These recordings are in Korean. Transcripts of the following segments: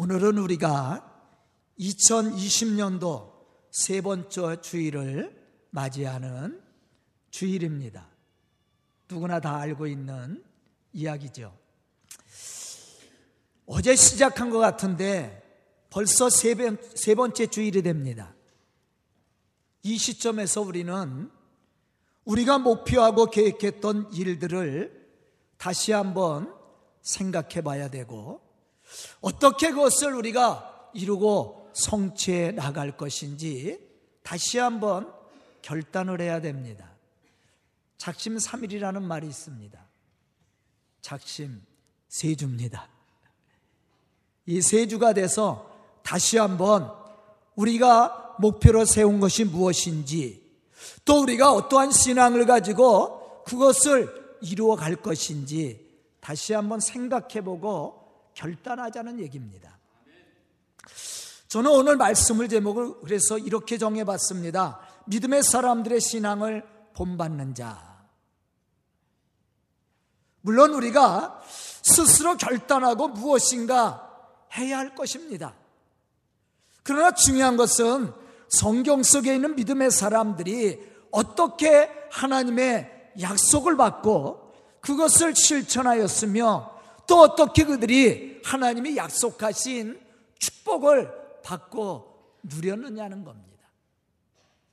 오늘은 우리가 2020년도 세 번째 주일을 맞이하는 주일입니다. 누구나 다 알고 있는 이야기죠. 어제 시작한 것 같은데 벌써 세 번째 주일이 됩니다. 이 시점에서 우리는 우리가 목표하고 계획했던 일들을 다시 한번 생각해 봐야 되고, 어떻게 그것을 우리가 이루고 성취해 나갈 것인지 다시 한번 결단을 해야 됩니다. 작심 3일이라는 말이 있습니다. 작심 세 주입니다. 이 세 주가 돼서 다시 한번 우리가 목표로 세운 것이 무엇인지, 또 우리가 어떠한 신앙을 가지고 그것을 이루어 갈 것인지 다시 한번 생각해보고 결단하자는 얘기입니다. 저는 오늘 말씀을 제목을 그래서 이렇게 정해봤습니다. 믿음의 사람들의 신앙을 본받는 자. 물론 우리가 스스로 결단하고 무엇인가 해야 할 것입니다. 그러나 중요한 것은 성경 속에 있는 믿음의 사람들이 어떻게 하나님의 약속을 받고 그것을 실천하였으며, 또 어떻게 그들이 하나님이 약속하신 축복을 받고 누렸느냐는 겁니다.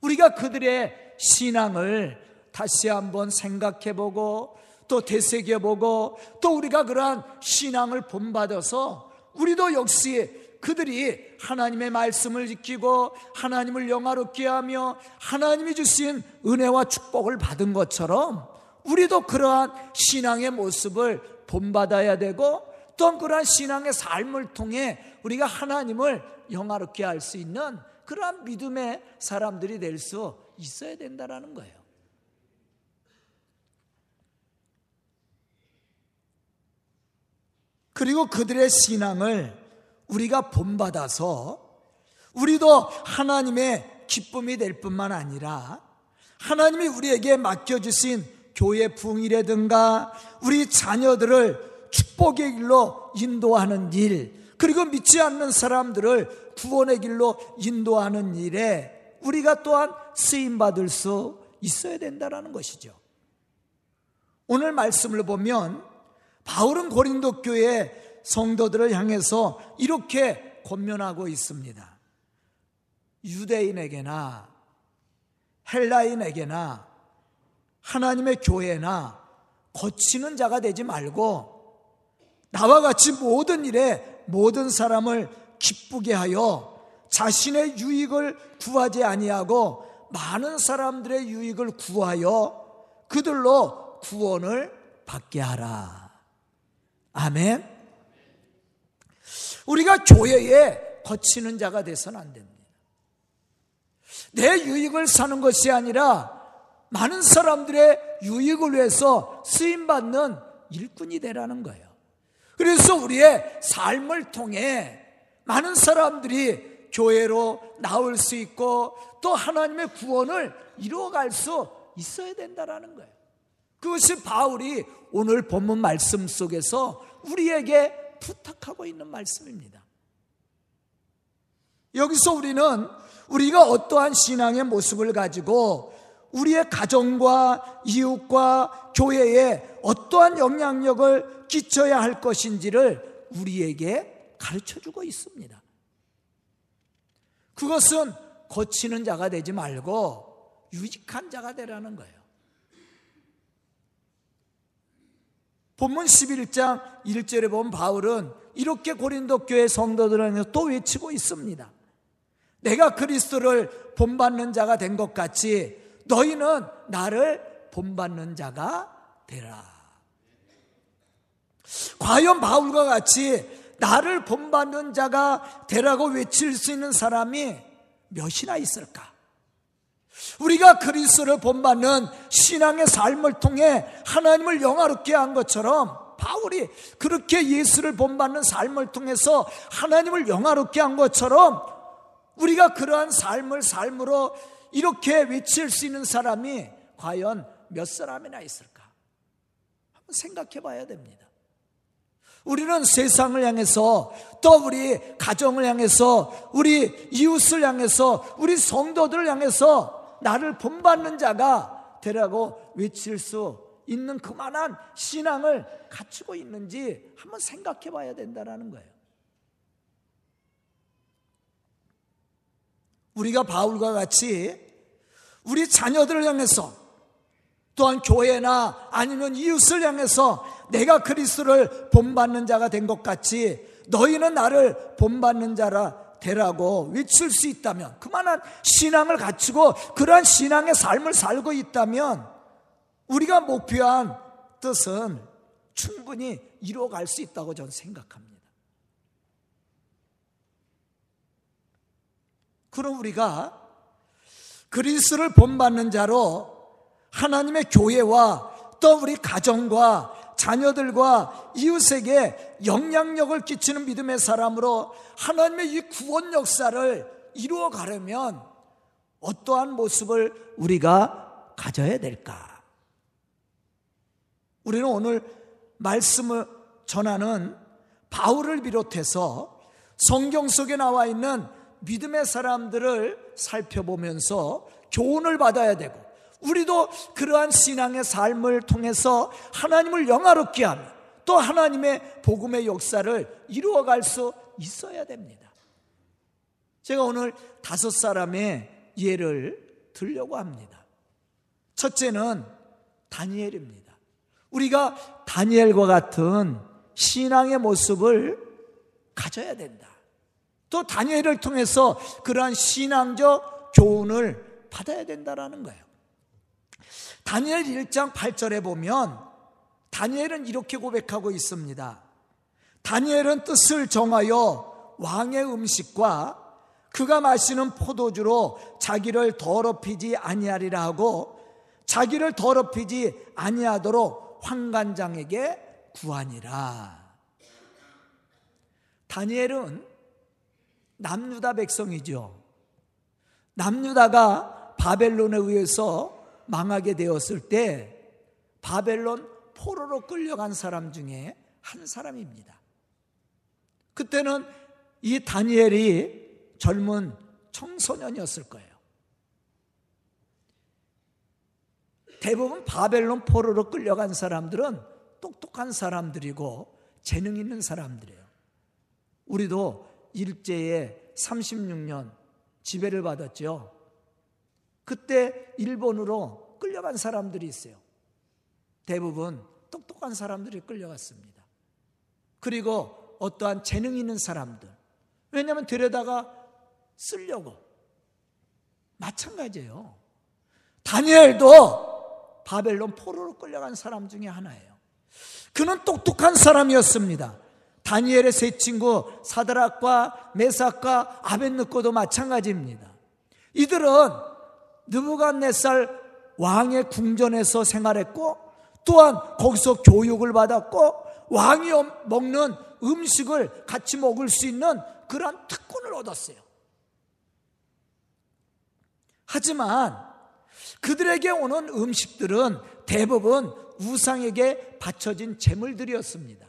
우리가 그들의 신앙을 다시 한번 생각해보고 또 되새겨보고, 또 우리가 그러한 신앙을 본받아서 우리도 역시 그들이 하나님의 말씀을 지키고 하나님을 영화롭게 하며 하나님이 주신 은혜와 축복을 받은 것처럼 우리도 그러한 신앙의 모습을 본받아야 되고, 또 그러한 신앙의 삶을 통해 우리가 하나님을 영화롭게 할 수 있는 그러한 믿음의 사람들이 될 수 있어야 된다는 거예요. 그리고 그들의 신앙을 우리가 본받아서 우리도 하나님의 기쁨이 될 뿐만 아니라 하나님이 우리에게 맡겨주신 교회 부흥이라든가 우리 자녀들을 축복의 길로 인도하는 일, 그리고 믿지 않는 사람들을 구원의 길로 인도하는 일에 우리가 또한 쓰임받을 수 있어야 된다는 것이죠. 오늘 말씀을 보면 바울은 고린도 교회의 성도들을 향해서 이렇게 권면하고 있습니다. 유대인에게나 헬라인에게나 하나님의 교회나 거치는 자가 되지 말고 나와 같이 모든 일에 모든 사람을 기쁘게 하여 자신의 유익을 구하지 아니하고 많은 사람들의 유익을 구하여 그들로 구원을 받게 하라. 아멘. 우리가 교회에 거치는 자가 되서는 안 됩니다. 내 유익을 사는 것이 아니라 많은 사람들의 유익을 위해서 쓰임받는 일꾼이 되라는 거예요. 그래서 우리의 삶을 통해 많은 사람들이 교회로 나올 수 있고 또 하나님의 구원을 이루어갈 수 있어야 된다는 거예요. 그것이 바울이 오늘 본문 말씀 속에서 우리에게 부탁하고 있는 말씀입니다. 여기서 우리는 우리가 어떠한 신앙의 모습을 가지고 우리의 가정과 이웃과 교회에 어떠한 영향력을 끼쳐야 할 것인지를 우리에게 가르쳐주고 있습니다. 그것은 거치는 자가 되지 말고 유익한 자가 되라는 거예요. 본문 11장 1절에 보면 바울은 이렇게 고린도 교회 성도들에게 또 외치고 있습니다. 내가 그리스도를 본받는 자가 된 것 같이 너희는 나를 본받는 자가 되라. 과연 바울과 같이 나를 본받는 자가 되라고 외칠 수 있는 사람이 몇이나 있을까? 우리가 그리스도를 본받는 신앙의 삶을 통해 하나님을 영화롭게 한 것처럼, 바울이 그렇게 예수를 본받는 삶을 통해서 하나님을 영화롭게 한 것처럼 우리가 그러한 삶을 삶으로 이렇게 외칠 수 있는 사람이 과연 몇 사람이나 있을까? 한번 생각해 봐야 됩니다. 우리는 세상을 향해서 또 우리 가정을 향해서 우리 이웃을 향해서 우리 성도들을 향해서 나를 본받는 자가 되라고 외칠 수 있는 그만한 신앙을 갖추고 있는지 한번 생각해 봐야 된다는 거예요. 우리가 바울과 같이 우리 자녀들을 향해서 또한 교회나 아니면 이웃을 향해서 내가 그리스도를 본받는 자가 된 것 같이 너희는 나를 본받는 자라 되라고 외칠 수 있다면, 그만한 신앙을 갖추고 그러한 신앙의 삶을 살고 있다면 우리가 목표한 뜻은 충분히 이루어갈 수 있다고 저는 생각합니다. 그럼 우리가 그리스도를 본받는 자로 하나님의 교회와 또 우리 가정과 자녀들과 이웃에게 영향력을 끼치는 믿음의 사람으로 하나님의 이 구원 역사를 이루어 가려면 어떠한 모습을 우리가 가져야 될까? 우리는 오늘 말씀을 전하는 바울을 비롯해서 성경 속에 나와 있는 믿음의 사람들을 살펴보면서 교훈을 받아야 되고, 우리도 그러한 신앙의 삶을 통해서 하나님을 영화롭게 하며 또 하나님의 복음의 역사를 이루어갈 수 있어야 됩니다. 제가 오늘 5 사람의 예를 들려고 합니다. 첫째는 다니엘입니다. 우리가 다니엘과 같은 신앙의 모습을 가져야 된다. 또 다니엘을 통해서 그러한 신앙적 교훈을 받아야 된다라는 거예요. 다니엘 1장 8절에 보면 다니엘은 이렇게 고백하고 있습니다. 다니엘은 뜻을 정하여 왕의 음식과 그가 마시는 포도주로 자기를 더럽히지 아니하리라 하고, 자기를 더럽히지 아니하도록 환관장에게 구하니라. 다니엘은 남유다 백성이죠. 남유다가 바벨론에 의해서 망하게 되었을 때 바벨론 포로로 끌려간 사람 중에 한 사람입니다. 그때는 이 다니엘이 젊은 청소년이었을 거예요. 대부분 바벨론 포로로 끌려간 사람들은 똑똑한 사람들이고 재능 있는 사람들이에요. 우리도 일제에 36년 지배를 받았죠. 그때 일본으로 끌려간 사람들이 있어요. 대부분 똑똑한 사람들이 끌려갔습니다. 그리고 어떠한 재능 있는 사람들, 왜냐하면 데려다가 쓰려고. 마찬가지예요. 다니엘도 바벨론 포로로 끌려간 사람 중에 하나예요. 그는 똑똑한 사람이었습니다. 다니엘의 세 친구 사드락과 메삭과 아벳느고도 마찬가지입니다. 이들은 느부갓네살 왕의 궁전에서 생활했고, 또한 거기서 교육을 받았고, 왕이 먹는 음식을 같이 먹을 수 있는 그러한 특권을 얻었어요. 하지만 그들에게 오는 음식들은 대부분 우상에게 바쳐진 제물들이었습니다.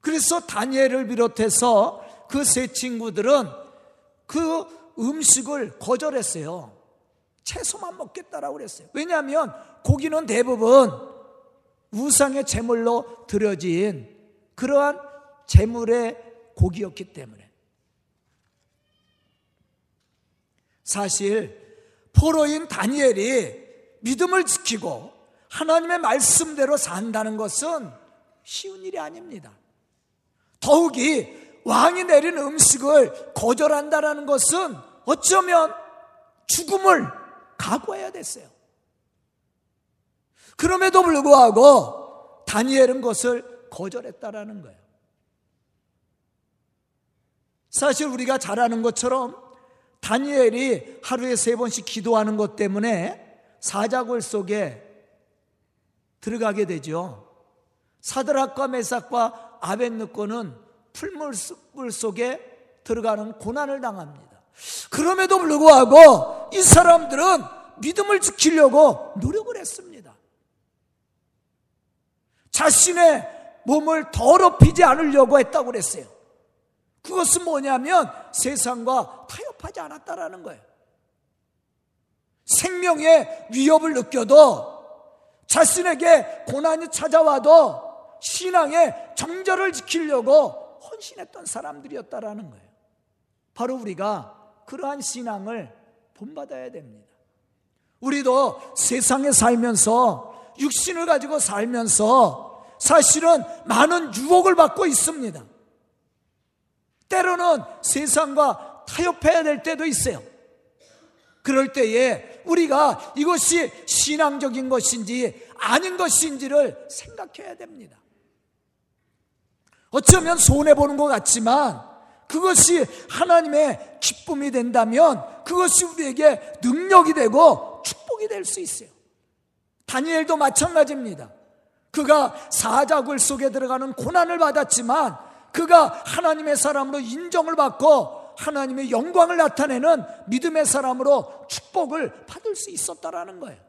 그래서 다니엘을 비롯해서 그 세 친구들은 그 음식을 거절했어요. 채소만 먹겠다라고 그랬어요. 왜냐하면 고기는 대부분 우상의 제물로 드려진 그러한 제물의 고기였기 때문에. 사실 포로인 다니엘이 믿음을 지키고 하나님의 말씀대로 산다는 것은 쉬운 일이 아닙니다. 더욱이 왕이 내린 음식을 거절한다라는 것은 어쩌면 죽음을 각오해야 됐어요. 그럼에도 불구하고 다니엘은 그것을 거절했다라는 거예요. 사실 우리가 잘 아는 것처럼 다니엘이 하루에 3번씩 기도하는 것 때문에 사자골 속에 들어가게 되죠. 사드락과 메삭과 아벳느고는 풀물 속에 들어가는 고난을 당합니다. 그럼에도 불구하고 이 사람들은 믿음을 지키려고 노력을 했습니다. 자신의 몸을 더럽히지 않으려고 했다고 그랬어요. 그것은 뭐냐면 세상과 타협하지 않았다라는 거예요. 생명의 위협을 느껴도, 자신에게 고난이 찾아와도 신앙의 정절을 지키려고 헌신했던 사람들이었다라는 거예요. 바로 우리가 그러한 신앙을 본받아야 됩니다. 우리도 세상에 살면서, 육신을 가지고 살면서 사실은 많은 유혹을 받고 있습니다. 때로는 세상과 타협해야 될 때도 있어요. 그럴 때에 우리가 이것이 신앙적인 것인지 아닌 것인지를 생각해야 됩니다. 어쩌면 손해보는 것 같지만 그것이 하나님의 기쁨이 된다면 그것이 우리에게 능력이 되고 축복이 될 수 있어요. 다니엘도 마찬가지입니다. 그가 사자굴 속에 들어가는 고난을 받았지만 그가 하나님의 사람으로 인정을 받고 하나님의 영광을 나타내는 믿음의 사람으로 축복을 받을 수 있었다라는 거예요.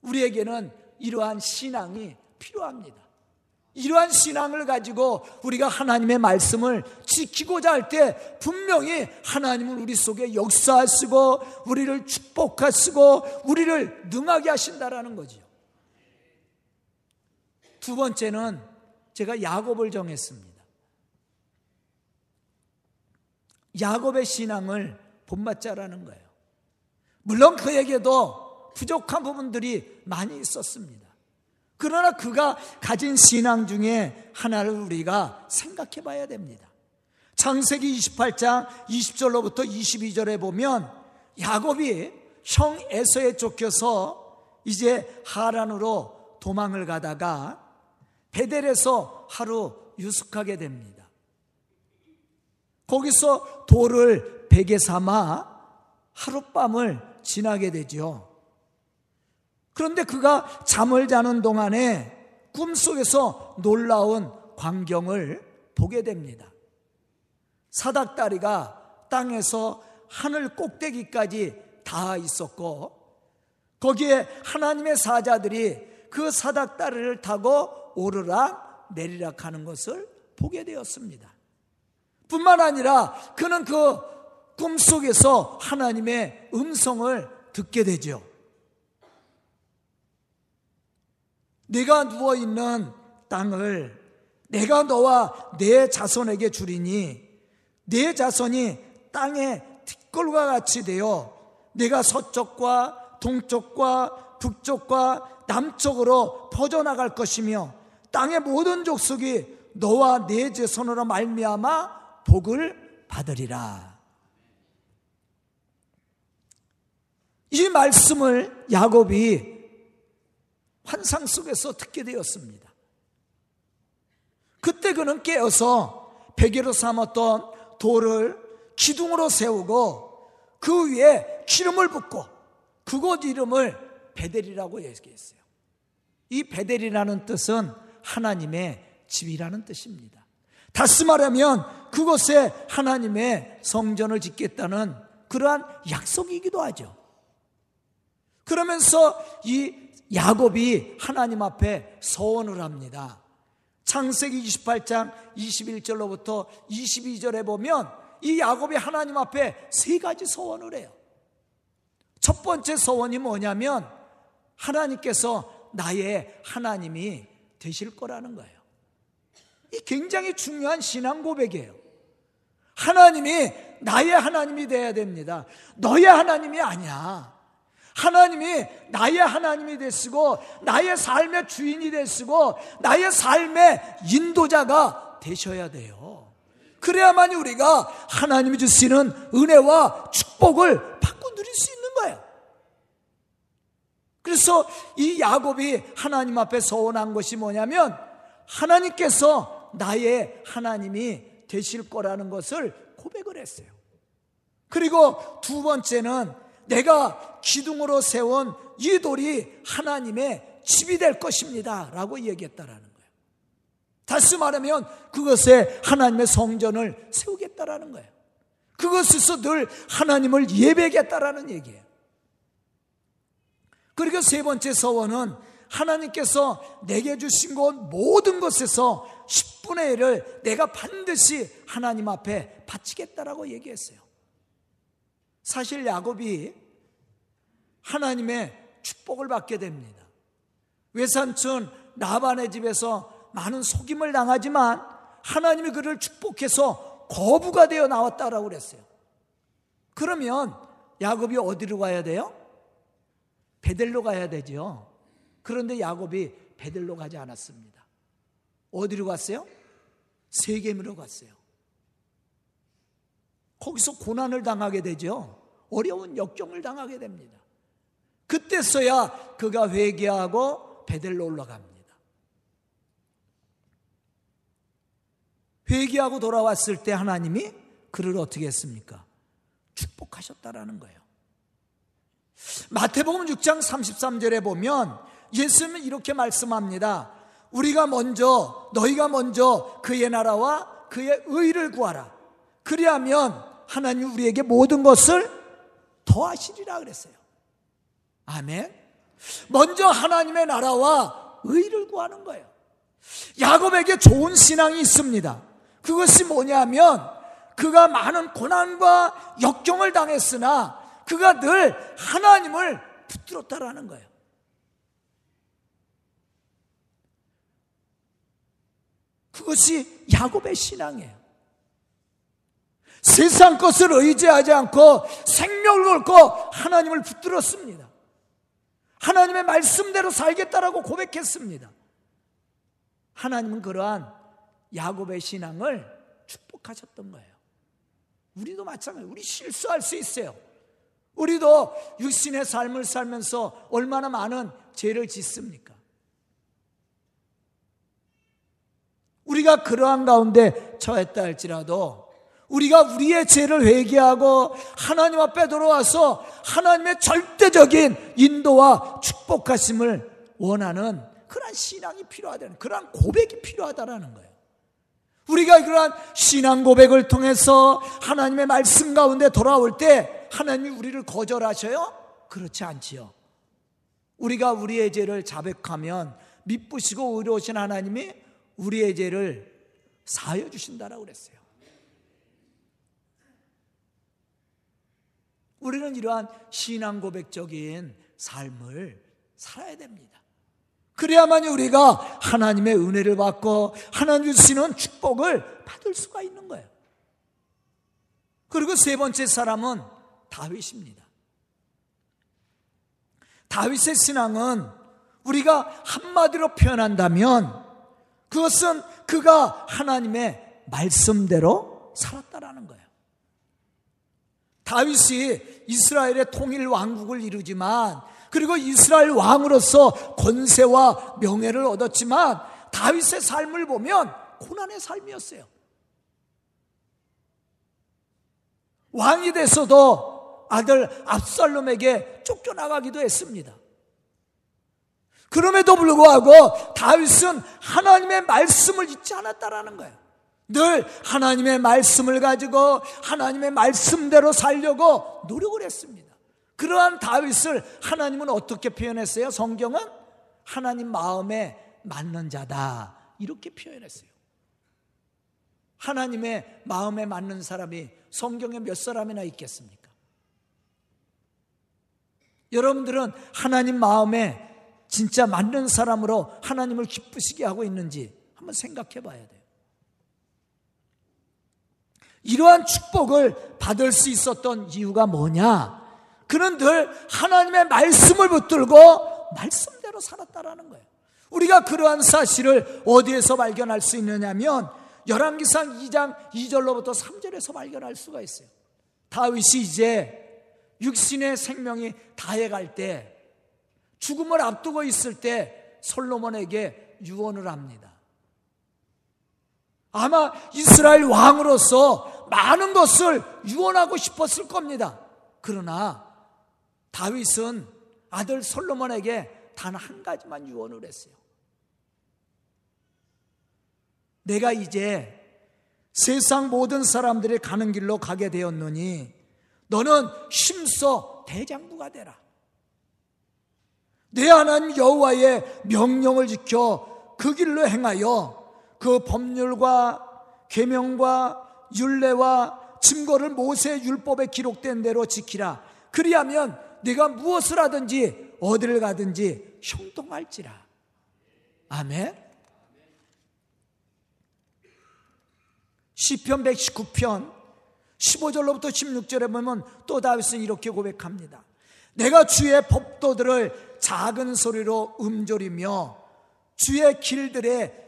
우리에게는 이러한 신앙이 필요합니다. 이러한 신앙을 가지고 우리가 하나님의 말씀을 지키고자 할 때 분명히 하나님은 우리 속에 역사하시고 우리를 축복하시고 우리를 능하게 하신다라는 거죠. 두 번째는 제가 야곱을 정했습니다. 야곱의 신앙을 본받자라는 거예요. 물론 그에게도 부족한 부분들이 많이 있었습니다. 그러나 그가 가진 신앙 중에 하나를 우리가 생각해 봐야 됩니다. 창세기 28장 20절로부터 22절에 보면 야곱이 형 에서에 쫓겨서 이제 하란으로 도망을 가다가 베델에서 하루 유숙하게 됩니다. 거기서 돌을 베개 삼아 하룻밤을 지나게 되죠. 그런데 그가 잠을 자는 동안에 꿈속에서 놀라운 광경을 보게 됩니다. 사닥다리가 땅에서 하늘 꼭대기까지 닿아 있었고 거기에 하나님의 사자들이 그 사닥다리를 타고 오르락 내리락 하는 것을 보게 되었습니다. 뿐만 아니라 그는 그 꿈속에서 하나님의 음성을 듣게 되죠. 내가 누워있는 땅을 내가 너와 내 자손에게 주리니 내 자손이 땅의 티끌과 같이 되어 내가 서쪽과 동쪽과 북쪽과 남쪽으로 퍼져나갈 것이며 땅의 모든 족속이 너와 내 자손으로 말미암아 복을 받으리라. 이 말씀을 야곱이 환상 속에서 듣게 되었습니다. 그때 그는 깨어서 베개로 삼았던 돌을 기둥으로 세우고 그 위에 기름을 붓고 그곳 이름을 베델이라고 얘기했어요. 이 베델이라는 뜻은 하나님의 집이라는 뜻입니다. 다시 말하면 그곳에 하나님의 성전을 짓겠다는 그러한 약속이기도 하죠. 그러면서 이 야곱이 하나님 앞에 서원을 합니다. 창세기 28장 21절로부터 22절에 보면 이 야곱이 하나님 앞에 세 가지 서원을 해요. 첫 번째 서원이 뭐냐면 하나님께서 나의 하나님이 되실 거라는 거예요. 이 굉장히 중요한 신앙 고백이에요. 하나님이 나의 하나님이 돼야 됩니다. 너의 하나님이 아니야. 하나님이 나의 하나님이 되시고 나의 삶의 주인이 되시고 나의 삶의 인도자가 되셔야 돼요. 그래야만 우리가 하나님이 주시는 은혜와 축복을 받고 누릴 수 있는 거예요. 그래서 이 야곱이 하나님 앞에 서원한 것이 뭐냐면 하나님께서 나의 하나님이 되실 거라는 것을 고백을 했어요. 그리고 두 번째는 내가 기둥으로 세운 이 돌이 하나님의 집이 될 것입니다 라고 얘기했다라는 거예요. 다시 말하면 그것에 하나님의 성전을 세우겠다라는 거예요. 그것에서 늘 하나님을 예배하겠다라는 얘기예요. 그리고 세 번째 서원은 하나님께서 내게 주신 것 모든 것에서 10분의 1을 내가 반드시 하나님 앞에 바치겠다라고 얘기했어요. 사실 야곱이 하나님의 축복을 받게 됩니다. 외삼촌 라반의 집에서 많은 속임을 당하지만 하나님이 그를 축복해서 거부가 되어 나왔다라고 그랬어요. 그러면 야곱이 어디로 가야 돼요? 베델로 가야 되죠. 그런데 야곱이 베델로 가지 않았습니다. 어디로 갔어요? 세겜으로 갔어요. 거기서 고난을 당하게 되죠. 어려운 역경을 당하게 됩니다. 그때서야 그가 회개하고 베델로 올라갑니다. 회개하고 돌아왔을 때 하나님이 그를 어떻게 했습니까? 축복하셨다라는 거예요. 마태복음 6장 33절에 보면 예수님은 이렇게 말씀합니다. 너희가 먼저 그의 나라와 그의 의를 구하라. 그리하면 하나님 우리에게 모든 것을 더하시리라 그랬어요. 아멘. 먼저 하나님의 나라와 의를 구하는 거예요. 야곱에게 좋은 신앙이 있습니다. 그것이 뭐냐면 그가 많은 고난과 역경을 당했으나 그가 늘 하나님을 붙들었다라는 거예요. 그것이 야곱의 신앙이에요. 세상 것을 의지하지 않고 생명을 걸고 하나님을 붙들었습니다. 하나님의 말씀대로 살겠다라고 고백했습니다. 하나님은 그러한 야곱의 신앙을 축복하셨던 거예요. 우리도 마찬가지예요. 우리 실수할 수 있어요. 우리도 육신의 삶을 살면서 얼마나 많은 죄를 짓습니까? 우리가 그러한 가운데 처했다 할지라도 우리가 우리의 죄를 회개하고 하나님 앞에 돌아와서 하나님의 절대적인 인도와 축복하심을 원하는 그런 신앙이 필요하다는, 그런 고백이 필요하다라는 거예요. 우리가 그러한 신앙 고백을 통해서 하나님의 말씀 가운데 돌아올 때 하나님이 우리를 거절하셔요? 그렇지 않지요. 우리가 우리의 죄를 자백하면 미쁘시고 의로우신 하나님이 우리의 죄를 사하여 주신다라고 그랬어요. 우리는 이러한 신앙 고백적인 삶을 살아야 됩니다. 그래야만 우리가 하나님의 은혜를 받고 하나님 주시는 축복을 받을 수가 있는 거예요. 그리고 세 번째 사람은 다윗입니다. 다윗의 신앙은 우리가 한마디로 표현한다면 그것은 그가 하나님의 말씀대로 살았다라는 거예요. 다윗이 이스라엘의 통일 왕국을 이루지만 그리고 이스라엘 왕으로서 권세와 명예를 얻었지만 다윗의 삶을 보면 고난의 삶이었어요. 왕이 돼서도 아들 압살롬에게 쫓겨나가기도 했습니다. 그럼에도 불구하고 다윗은 하나님의 말씀을 잊지 않았다라는 거예요. 늘 하나님의 말씀을 가지고 하나님의 말씀대로 살려고 노력을 했습니다. 그러한 다윗을 하나님은 어떻게 표현했어요? 성경은 하나님 마음에 맞는 자다 이렇게 표현했어요. 하나님의 마음에 맞는 사람이 성경에 몇 사람이나 있겠습니까? 여러분들은 하나님 마음에 진짜 맞는 사람으로 하나님을 기쁘시게 하고 있는지 한번 생각해 봐야 돼요. 이러한 축복을 받을 수 있었던 이유가 뭐냐? 그는 늘 하나님의 말씀을 붙들고 말씀대로 살았다라는 거예요. 우리가 그러한 사실을 어디에서 발견할 수 있느냐면 열왕기상 2장 2절로부터 3절에서 발견할 수가 있어요. 다윗이 이제 육신의 생명이 다해갈 때 죽음을 앞두고 있을 때 솔로몬에게 유언을 합니다. 아마 이스라엘 왕으로서 많은 것을 유언하고 싶었을 겁니다. 그러나 다윗은 아들 솔로몬에게 단 한 가지만 유언을 했어요. 내가 이제 세상 모든 사람들이 가는 길로 가게 되었느니 너는 힘써 대장부가 되라. 내 하나님 여호와의 명령을 지켜 그 길로 행하여 그 법률과 계명과 율례와 증거를 모세의 율법에 기록된 대로 지키라. 그리하면 네가 무엇을 하든지 어디를 가든지 형통할지라. 아멘. 시편 119편 15절로부터 16절에 보면 또 다윗은 이렇게 고백합니다. 내가 주의 법도들을 작은 소리로 음조리며 주의 길들에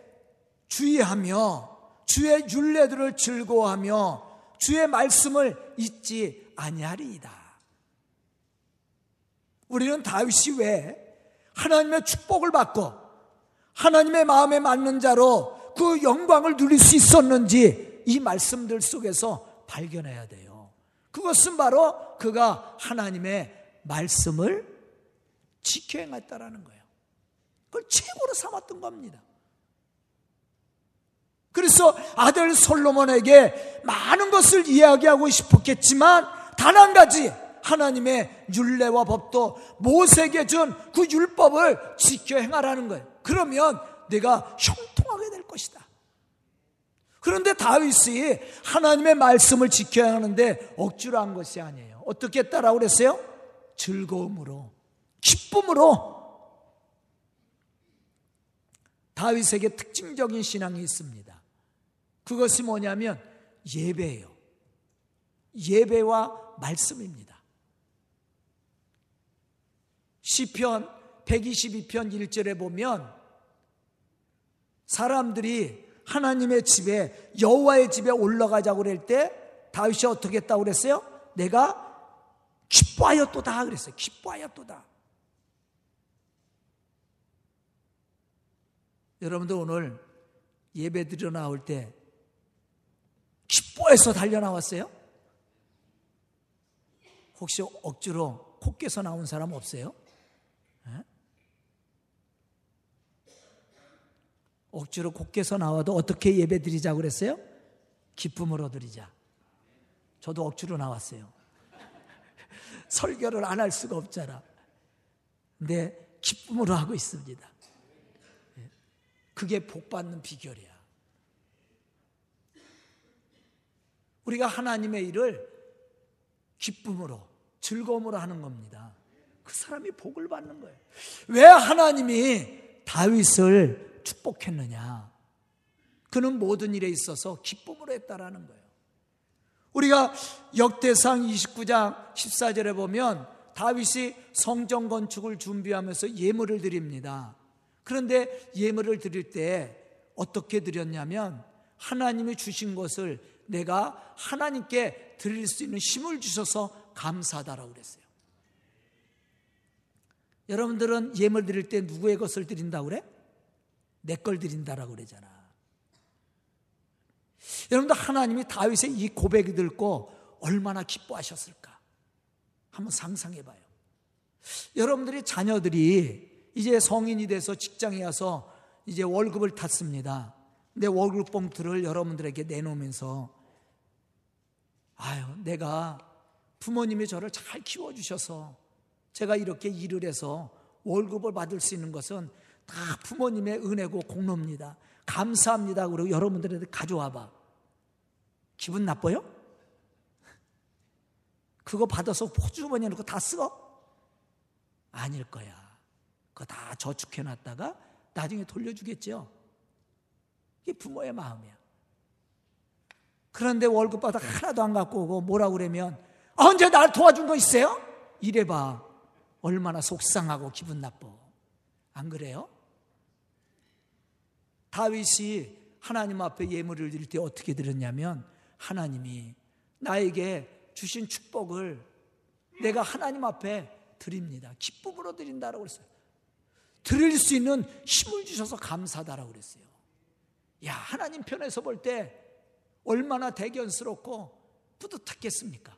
주의하며 주의 율례들을 즐거워하며 주의 말씀을 잊지 아니하리이다. 우리는 다윗이 왜 하나님의 축복을 받고 하나님의 마음에 맞는 자로 그 영광을 누릴 수 있었는지 이 말씀들 속에서 발견해야 돼요. 그것은 바로 그가 하나님의 말씀을 지켜 행했다라는 거예요. 그걸 최고로 삼았던 겁니다. 그래서 아들 솔로몬에게 많은 것을 이야기하고 싶었겠지만 단 한 가지 하나님의 율례와 법도 모세에게 준 그 율법을 지켜 행하라는 거예요. 그러면 내가 형통하게 될 것이다. 그런데 다윗이 하나님의 말씀을 지켜야 하는데 억지로 한 것이 아니에요. 어떻게 했다라고 그랬어요? 즐거움으로, 기쁨으로. 다윗에게 특징적인 신앙이 있습니다. 그것이 뭐냐면 예배예요. 예배와 말씀입니다. 시편 122편 1절에 보면 사람들이 하나님의 집에, 여호와의 집에 올라가자고 그럴 때 다윗이 어떻게 했다고 그랬어요? 내가 기뻐하였도다 그랬어요. 기뻐하였도다. 여러분들 오늘 예배 드려 나올 때 기뻐해서 달려 나왔어요? 혹시 억지로 코 깨서 나온 사람 없어요? 억지로 곱게서 나와도 어떻게 예배 드리자고 그랬어요? 기쁨으로 드리자. 저도 억지로 나왔어요. 설교를 안 할 수가 없잖아. 근데 기쁨으로 하고 있습니다. 그게 복받는 비결이야. 우리가 하나님의 일을 기쁨으로, 즐거움으로 하는 겁니다. 그 사람이 복을 받는 거예요. 왜 하나님이 다윗을 축복했느냐? 그는 모든 일에 있어서 기쁨으로 했다라는 거예요. 우리가 역대상 29장 14절에 보면 다윗이 성전 건축을 준비하면서 예물을 드립니다. 그런데 예물을 드릴 때 어떻게 드렸냐면 하나님이 주신 것을 내가 하나님께 드릴 수 있는 힘을 주셔서 감사하다라고 그랬어요. 여러분들은 예물 드릴 때 누구의 것을 드린다고 그래? 내 걸 드린다라고 그러잖아. 여러분들 하나님이 다윗의 이 고백을 듣고 얼마나 기뻐하셨을까? 한번 상상해봐요. 여러분들이 자녀들이 이제 성인이 돼서 직장에 와서 이제 월급을 탔습니다. 근데 월급 봉투를 여러분들에게 내놓으면서 아유, 내가 부모님이 저를 잘 키워주셔서 제가 이렇게 일을 해서 월급을 받을 수 있는 것은 다 부모님의 은혜고 공로입니다. 감사합니다. 그리고 여러분들한테 가져와봐. 기분 나빠요? 그거 받아서 호주머니에 넣고 다 써? 아닐 거야. 그거 다 저축해놨다가 나중에 돌려주겠죠. 이게 부모의 마음이야. 그런데 월급 받아 하나도 안 갖고 오고 뭐라고 그러면 언제 날 도와준 거 있어요? 이래봐. 얼마나 속상하고 기분 나빠. 안 그래요? 다윗이 하나님 앞에 예물을 드릴 때 어떻게 드렸냐면 하나님이 나에게 주신 축복을 내가 하나님 앞에 드립니다. 기쁨으로 드린다라고 그랬어요. 드릴 수 있는 힘을 주셔서 감사하다라고 그랬어요. 야, 하나님 편에서 볼 때 얼마나 대견스럽고 뿌듯했겠습니까?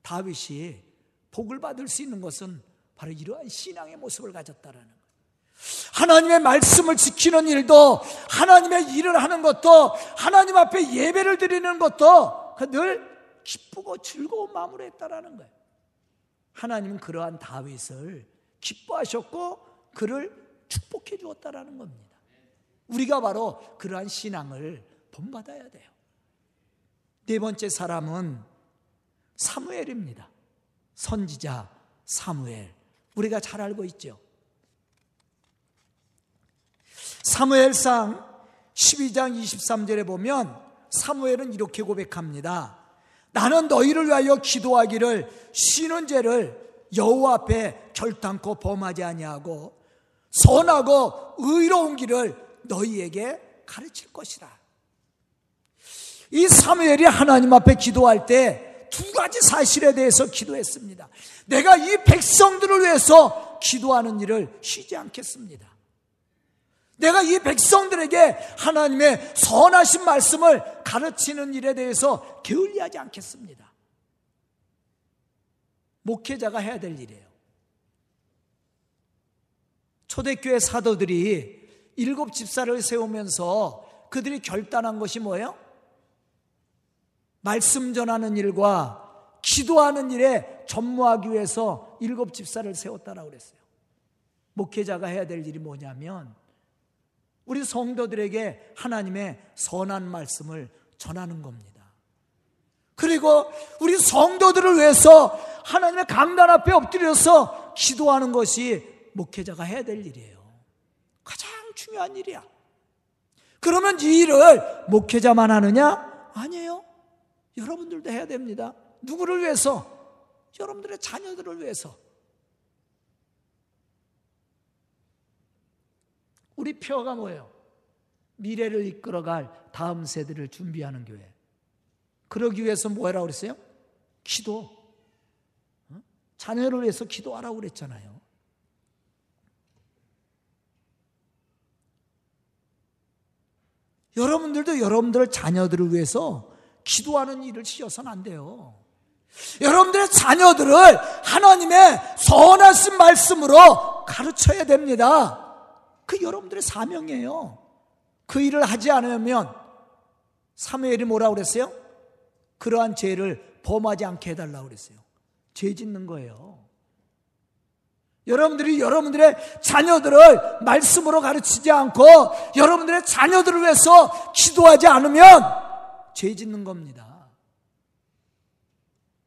다윗이 복을 받을 수 있는 것은 바로 이러한 신앙의 모습을 가졌다라는 거예요. 하나님의 말씀을 지키는 일도, 하나님의 일을 하는 것도, 하나님 앞에 예배를 드리는 것도 늘 기쁘고 즐거운 마음으로 했다라는 거예요. 하나님은 그러한 다윗을 기뻐하셨고 그를 축복해 주었다라는 겁니다. 우리가 바로 그러한 신앙을 본받아야 돼요. 네 번째 사람은 사무엘입니다. 선지자 사무엘, 우리가 잘 알고 있죠. 사무엘상 12장 23절에 보면 사무엘은 이렇게 고백합니다. 나는 너희를 위하여 기도하기를 쉬는 죄를 여호와 앞에 결단코 범하지 아니하고 선하고 의로운 길을 너희에게 가르칠 것이라. 이 사무엘이 하나님 앞에 기도할 때 두 가지 사실에 대해서 기도했습니다. 내가 이 백성들을 위해서 기도하는 일을 쉬지 않겠습니다. 내가 이 백성들에게 하나님의 선하신 말씀을 가르치는 일에 대해서 게을리하지 않겠습니다. 목회자가 해야 될 일이에요. 초대교회 사도들이 7 집사를 세우면서 그들이 결단한 것이 뭐예요? 말씀 전하는 일과 기도하는 일에 전무하기 위해서 7 집사를 세웠다라고 그랬어요. 목회자가 해야 될 일이 뭐냐면 우리 성도들에게 하나님의 선한 말씀을 전하는 겁니다. 그리고 우리 성도들을 위해서 하나님의 강단 앞에 엎드려서 기도하는 것이 목회자가 해야 될 일이에요. 가장 중요한 일이야. 그러면 이 일을 목회자만 하느냐? 아니에요. 여러분들도 해야 됩니다. 누구를 위해서? 여러분들의 자녀들을 위해서. 우리 표어가 뭐예요? 미래를 이끌어갈 다음 세대를 준비하는 교회. 그러기 위해서 뭐 하라고 그랬어요? 기도. 자녀를 위해서 기도하라고 그랬잖아요. 여러분들도 여러분들의 자녀들을 위해서 기도하는 일을 쉬어서는 안 돼요. 여러분들의 자녀들을 하나님의 선하신 말씀으로 가르쳐야 됩니다. 그 여러분들의 사명이에요. 그 일을 하지 않으면 사무엘이 뭐라고 그랬어요? 그러한 죄를 범하지 않게 해달라고 그랬어요. 죄 짓는 거예요. 여러분들이 여러분들의 자녀들을 말씀으로 가르치지 않고 여러분들의 자녀들을 위해서 기도하지 않으면 죄 짓는 겁니다.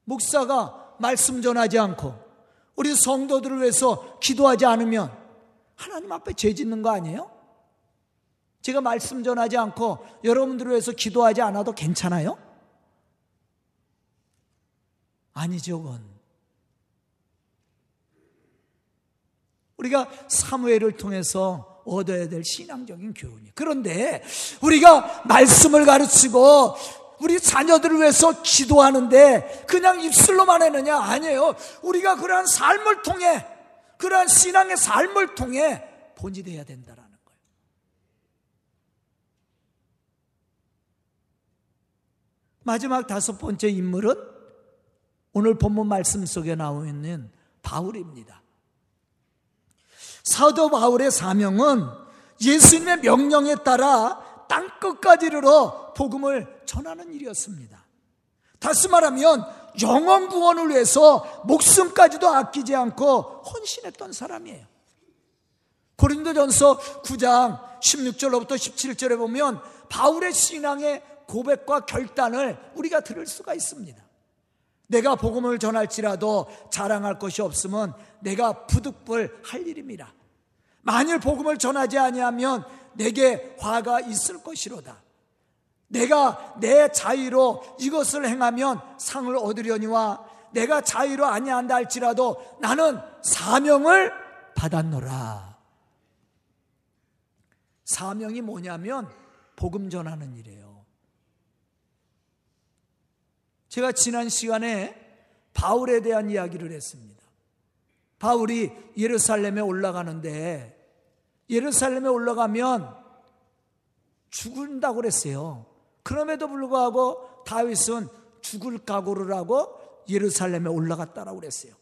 목사가 말씀 전하지 않고 우리 성도들을 위해서 기도하지 않으면 하나님 앞에 죄 짓는 거 아니에요? 제가 말씀 전하지 않고 여러분들을 위해서 기도하지 않아도 괜찮아요? 아니죠, 그건. 우리가 사무엘을 통해서 얻어야 될 신앙적인 교훈이. 그런데 우리가 말씀을 가르치고 우리 자녀들을 위해서 기도하는데 그냥 입술로만 하느냐? 아니에요. 우리가 그러한 삶을 통해, 그러한 신앙의 삶을 통해 본질돼야 된다라는 거예요. 마지막 5번째 인물은 오늘 본문 말씀 속에 나와 있는 바울입니다. 사도 바울의 사명은 예수님의 명령에 따라 땅 끝까지 이르러 복음을 전하는 일이었습니다. 다시 말하면 영원 구원을 위해서 목숨까지도 아끼지 않고 헌신했던 사람이에요. 고린도전서 9장 16절로부터 17절에 보면 바울의 신앙의 고백과 결단을 우리가 들을 수가 있습니다. 내가 복음을 전할지라도 자랑할 것이 없으면 내가 부득불 할 일임이라. 만일 복음을 전하지 아니하면 내게 화가 있을 것이로다. 내가 내 자의로 이것을 행하면 상을 얻으려니와 내가 자의로 아니한다 할지라도 나는 사명을 받았노라. 사명이 뭐냐면 복음 전하는 일이에요. 제가 지난 시간에 바울에 대한 이야기를 했습니다. 바울이 예루살렘에 올라가는데 예루살렘에 올라가면 죽는다고 그랬어요. 그럼에도 불구하고 다윗은 죽을 각오를 하고 예루살렘에 올라갔다라고 그랬어요.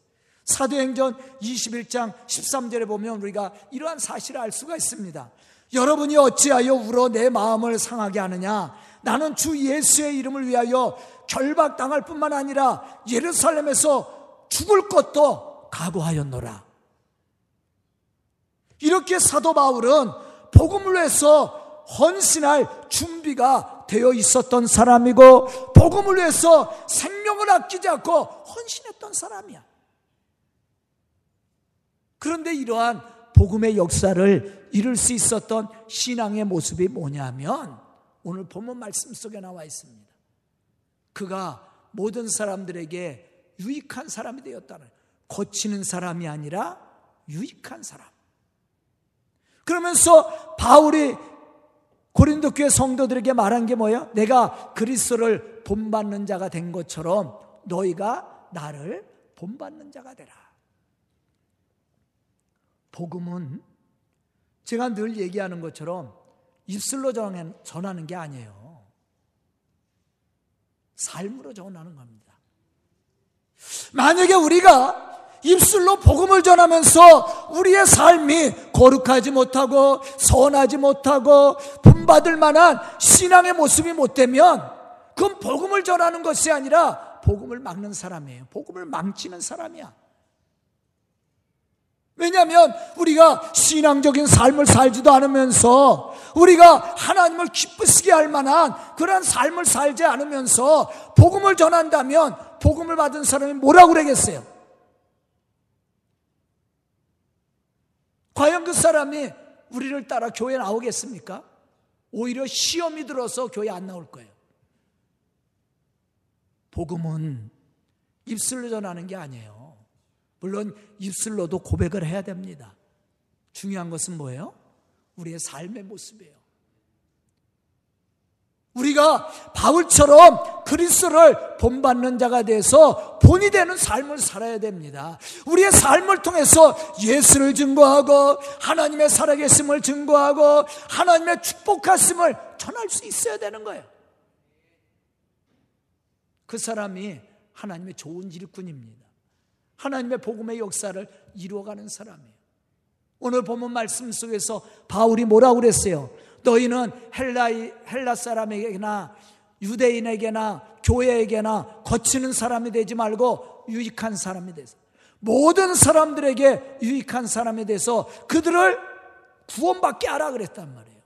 사도행전 21장 13절에 보면 우리가 이러한 사실을 알 수가 있습니다. 여러분이 어찌하여 울어 내 마음을 상하게 하느냐? 나는 주 예수의 이름을 위하여 결박당할 뿐만 아니라 예루살렘에서 죽을 것도 각오하였노라. 이렇게 사도 바울은 복음을 위해서 헌신할 준비가 되어 있었던 사람이고 복음을 위해서 생명을 아끼지 않고 헌신했던 사람이야. 그런데 이러한 복음의 역사를 이룰 수 있었던 신앙의 모습이 뭐냐면 오늘 본문 말씀 속에 나와 있습니다. 그가 모든 사람들에게 유익한 사람이 되었다는, 거치는 사람이 아니라 유익한 사람. 그러면서 바울이 고린도 교회 성도들에게 말한 게 뭐예요? 내가 그리스도를 본받는 자가 된 것처럼 너희가 나를 본받는 자가 되라. 복음은 제가 늘 얘기하는 것처럼 입술로 전하는 게 아니에요. 삶으로 전하는 겁니다. 만약에 우리가 입술로 복음을 전하면서 우리의 삶이 거룩하지 못하고 선하지 못하고 본받을 만한 신앙의 모습이 못 되면 그건 복음을 전하는 것이 아니라 복음을 막는 사람이에요. 복음을 망치는 사람이야. 왜냐하면 우리가 신앙적인 삶을 살지도 않으면서 우리가 하나님을 기쁘시게 할 만한 그런 삶을 살지 않으면서 복음을 전한다면 복음을 받은 사람이 뭐라고 그러겠어요? 과연 그 사람이 우리를 따라 교회 나오겠습니까? 오히려 시험이 들어서 교회 안 나올 거예요. 복음은 입술로 전하는 게 아니에요. 물론 입술로도 고백을 해야 됩니다. 중요한 것은 뭐예요? 우리의 삶의 모습이에요. 우리가 바울처럼 그리스도를 본받는 자가 돼서 본이 되는 삶을 살아야 됩니다. 우리의 삶을 통해서 예수를 증거하고 하나님의 살아계심을 증거하고 하나님의 축복하심을 전할 수 있어야 되는 거예요. 그 사람이 하나님의 좋은 일꾼입니다. 하나님의 복음의 역사를 이루어가는 사람이에요. 오늘 본문 말씀 속에서 바울이 뭐라고 그랬어요? 너희는 헬라 사람에게나 유대인에게나 교회에게나 거치는 사람이 되지 말고 유익한 사람이 돼서, 모든 사람들에게 유익한 사람이 돼서 그들을 구원받게 하라 그랬단 말이에요.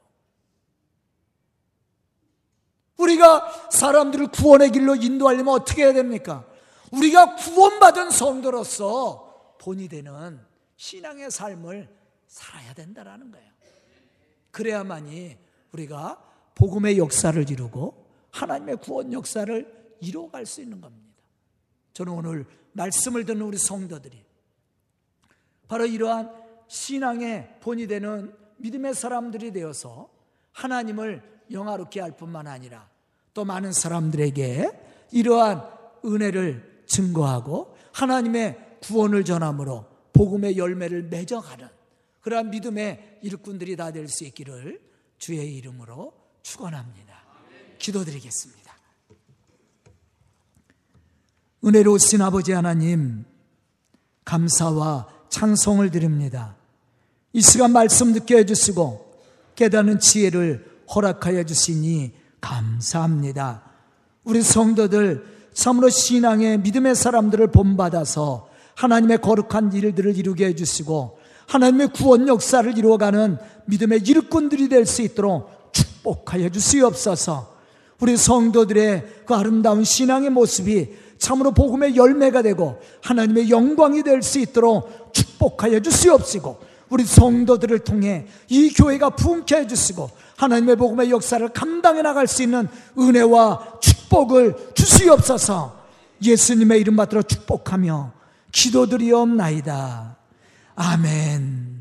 우리가 사람들을 구원의 길로 인도하려면 어떻게 해야 됩니까? 우리가 구원받은 성도로서 본이 되는 신앙의 삶을 살아야 된다라는 거예요. 그래야만이 우리가 복음의 역사를 이루고 하나님의 구원 역사를 이루어갈 수 있는 겁니다. 저는 오늘 말씀을 듣는 우리 성도들이 바로 이러한 신앙의 본이 되는 믿음의 사람들이 되어서 하나님을 영화롭게 할 뿐만 아니라 또 많은 사람들에게 이러한 은혜를 증거하고 하나님의 구원을 전함으로 복음의 열매를 맺어가는 그러한 믿음의 일꾼들이 다 될 수 있기를 주의 이름으로 축원합니다. 기도드리겠습니다. 은혜로우신 아버지 하나님, 감사와 찬송을 드립니다. 이 시간 말씀 듣게 해주시고 깨닫는 지혜를 허락하여 주시니 감사합니다. 우리 성도들 참으로 신앙의 믿음의 사람들을 본받아서 하나님의 거룩한 일들을 이루게 해주시고 하나님의 구원 역사를 이루어가는 믿음의 일꾼들이 될 수 있도록 축복하여 주시옵소서. 우리 성도들의 그 아름다운 신앙의 모습이 참으로 복음의 열매가 되고 하나님의 영광이 될 수 있도록 축복하여 주시옵시고 우리 성도들을 통해 이 교회가 부흥케 해주시고 하나님의 복음의 역사를 감당해 나갈 수 있는 은혜와 축복을 주시옵소서. 예수님의 이름 받들어 축복하며 기도드리옵나이다. 아멘.